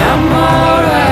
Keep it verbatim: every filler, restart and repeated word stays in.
I'm alright.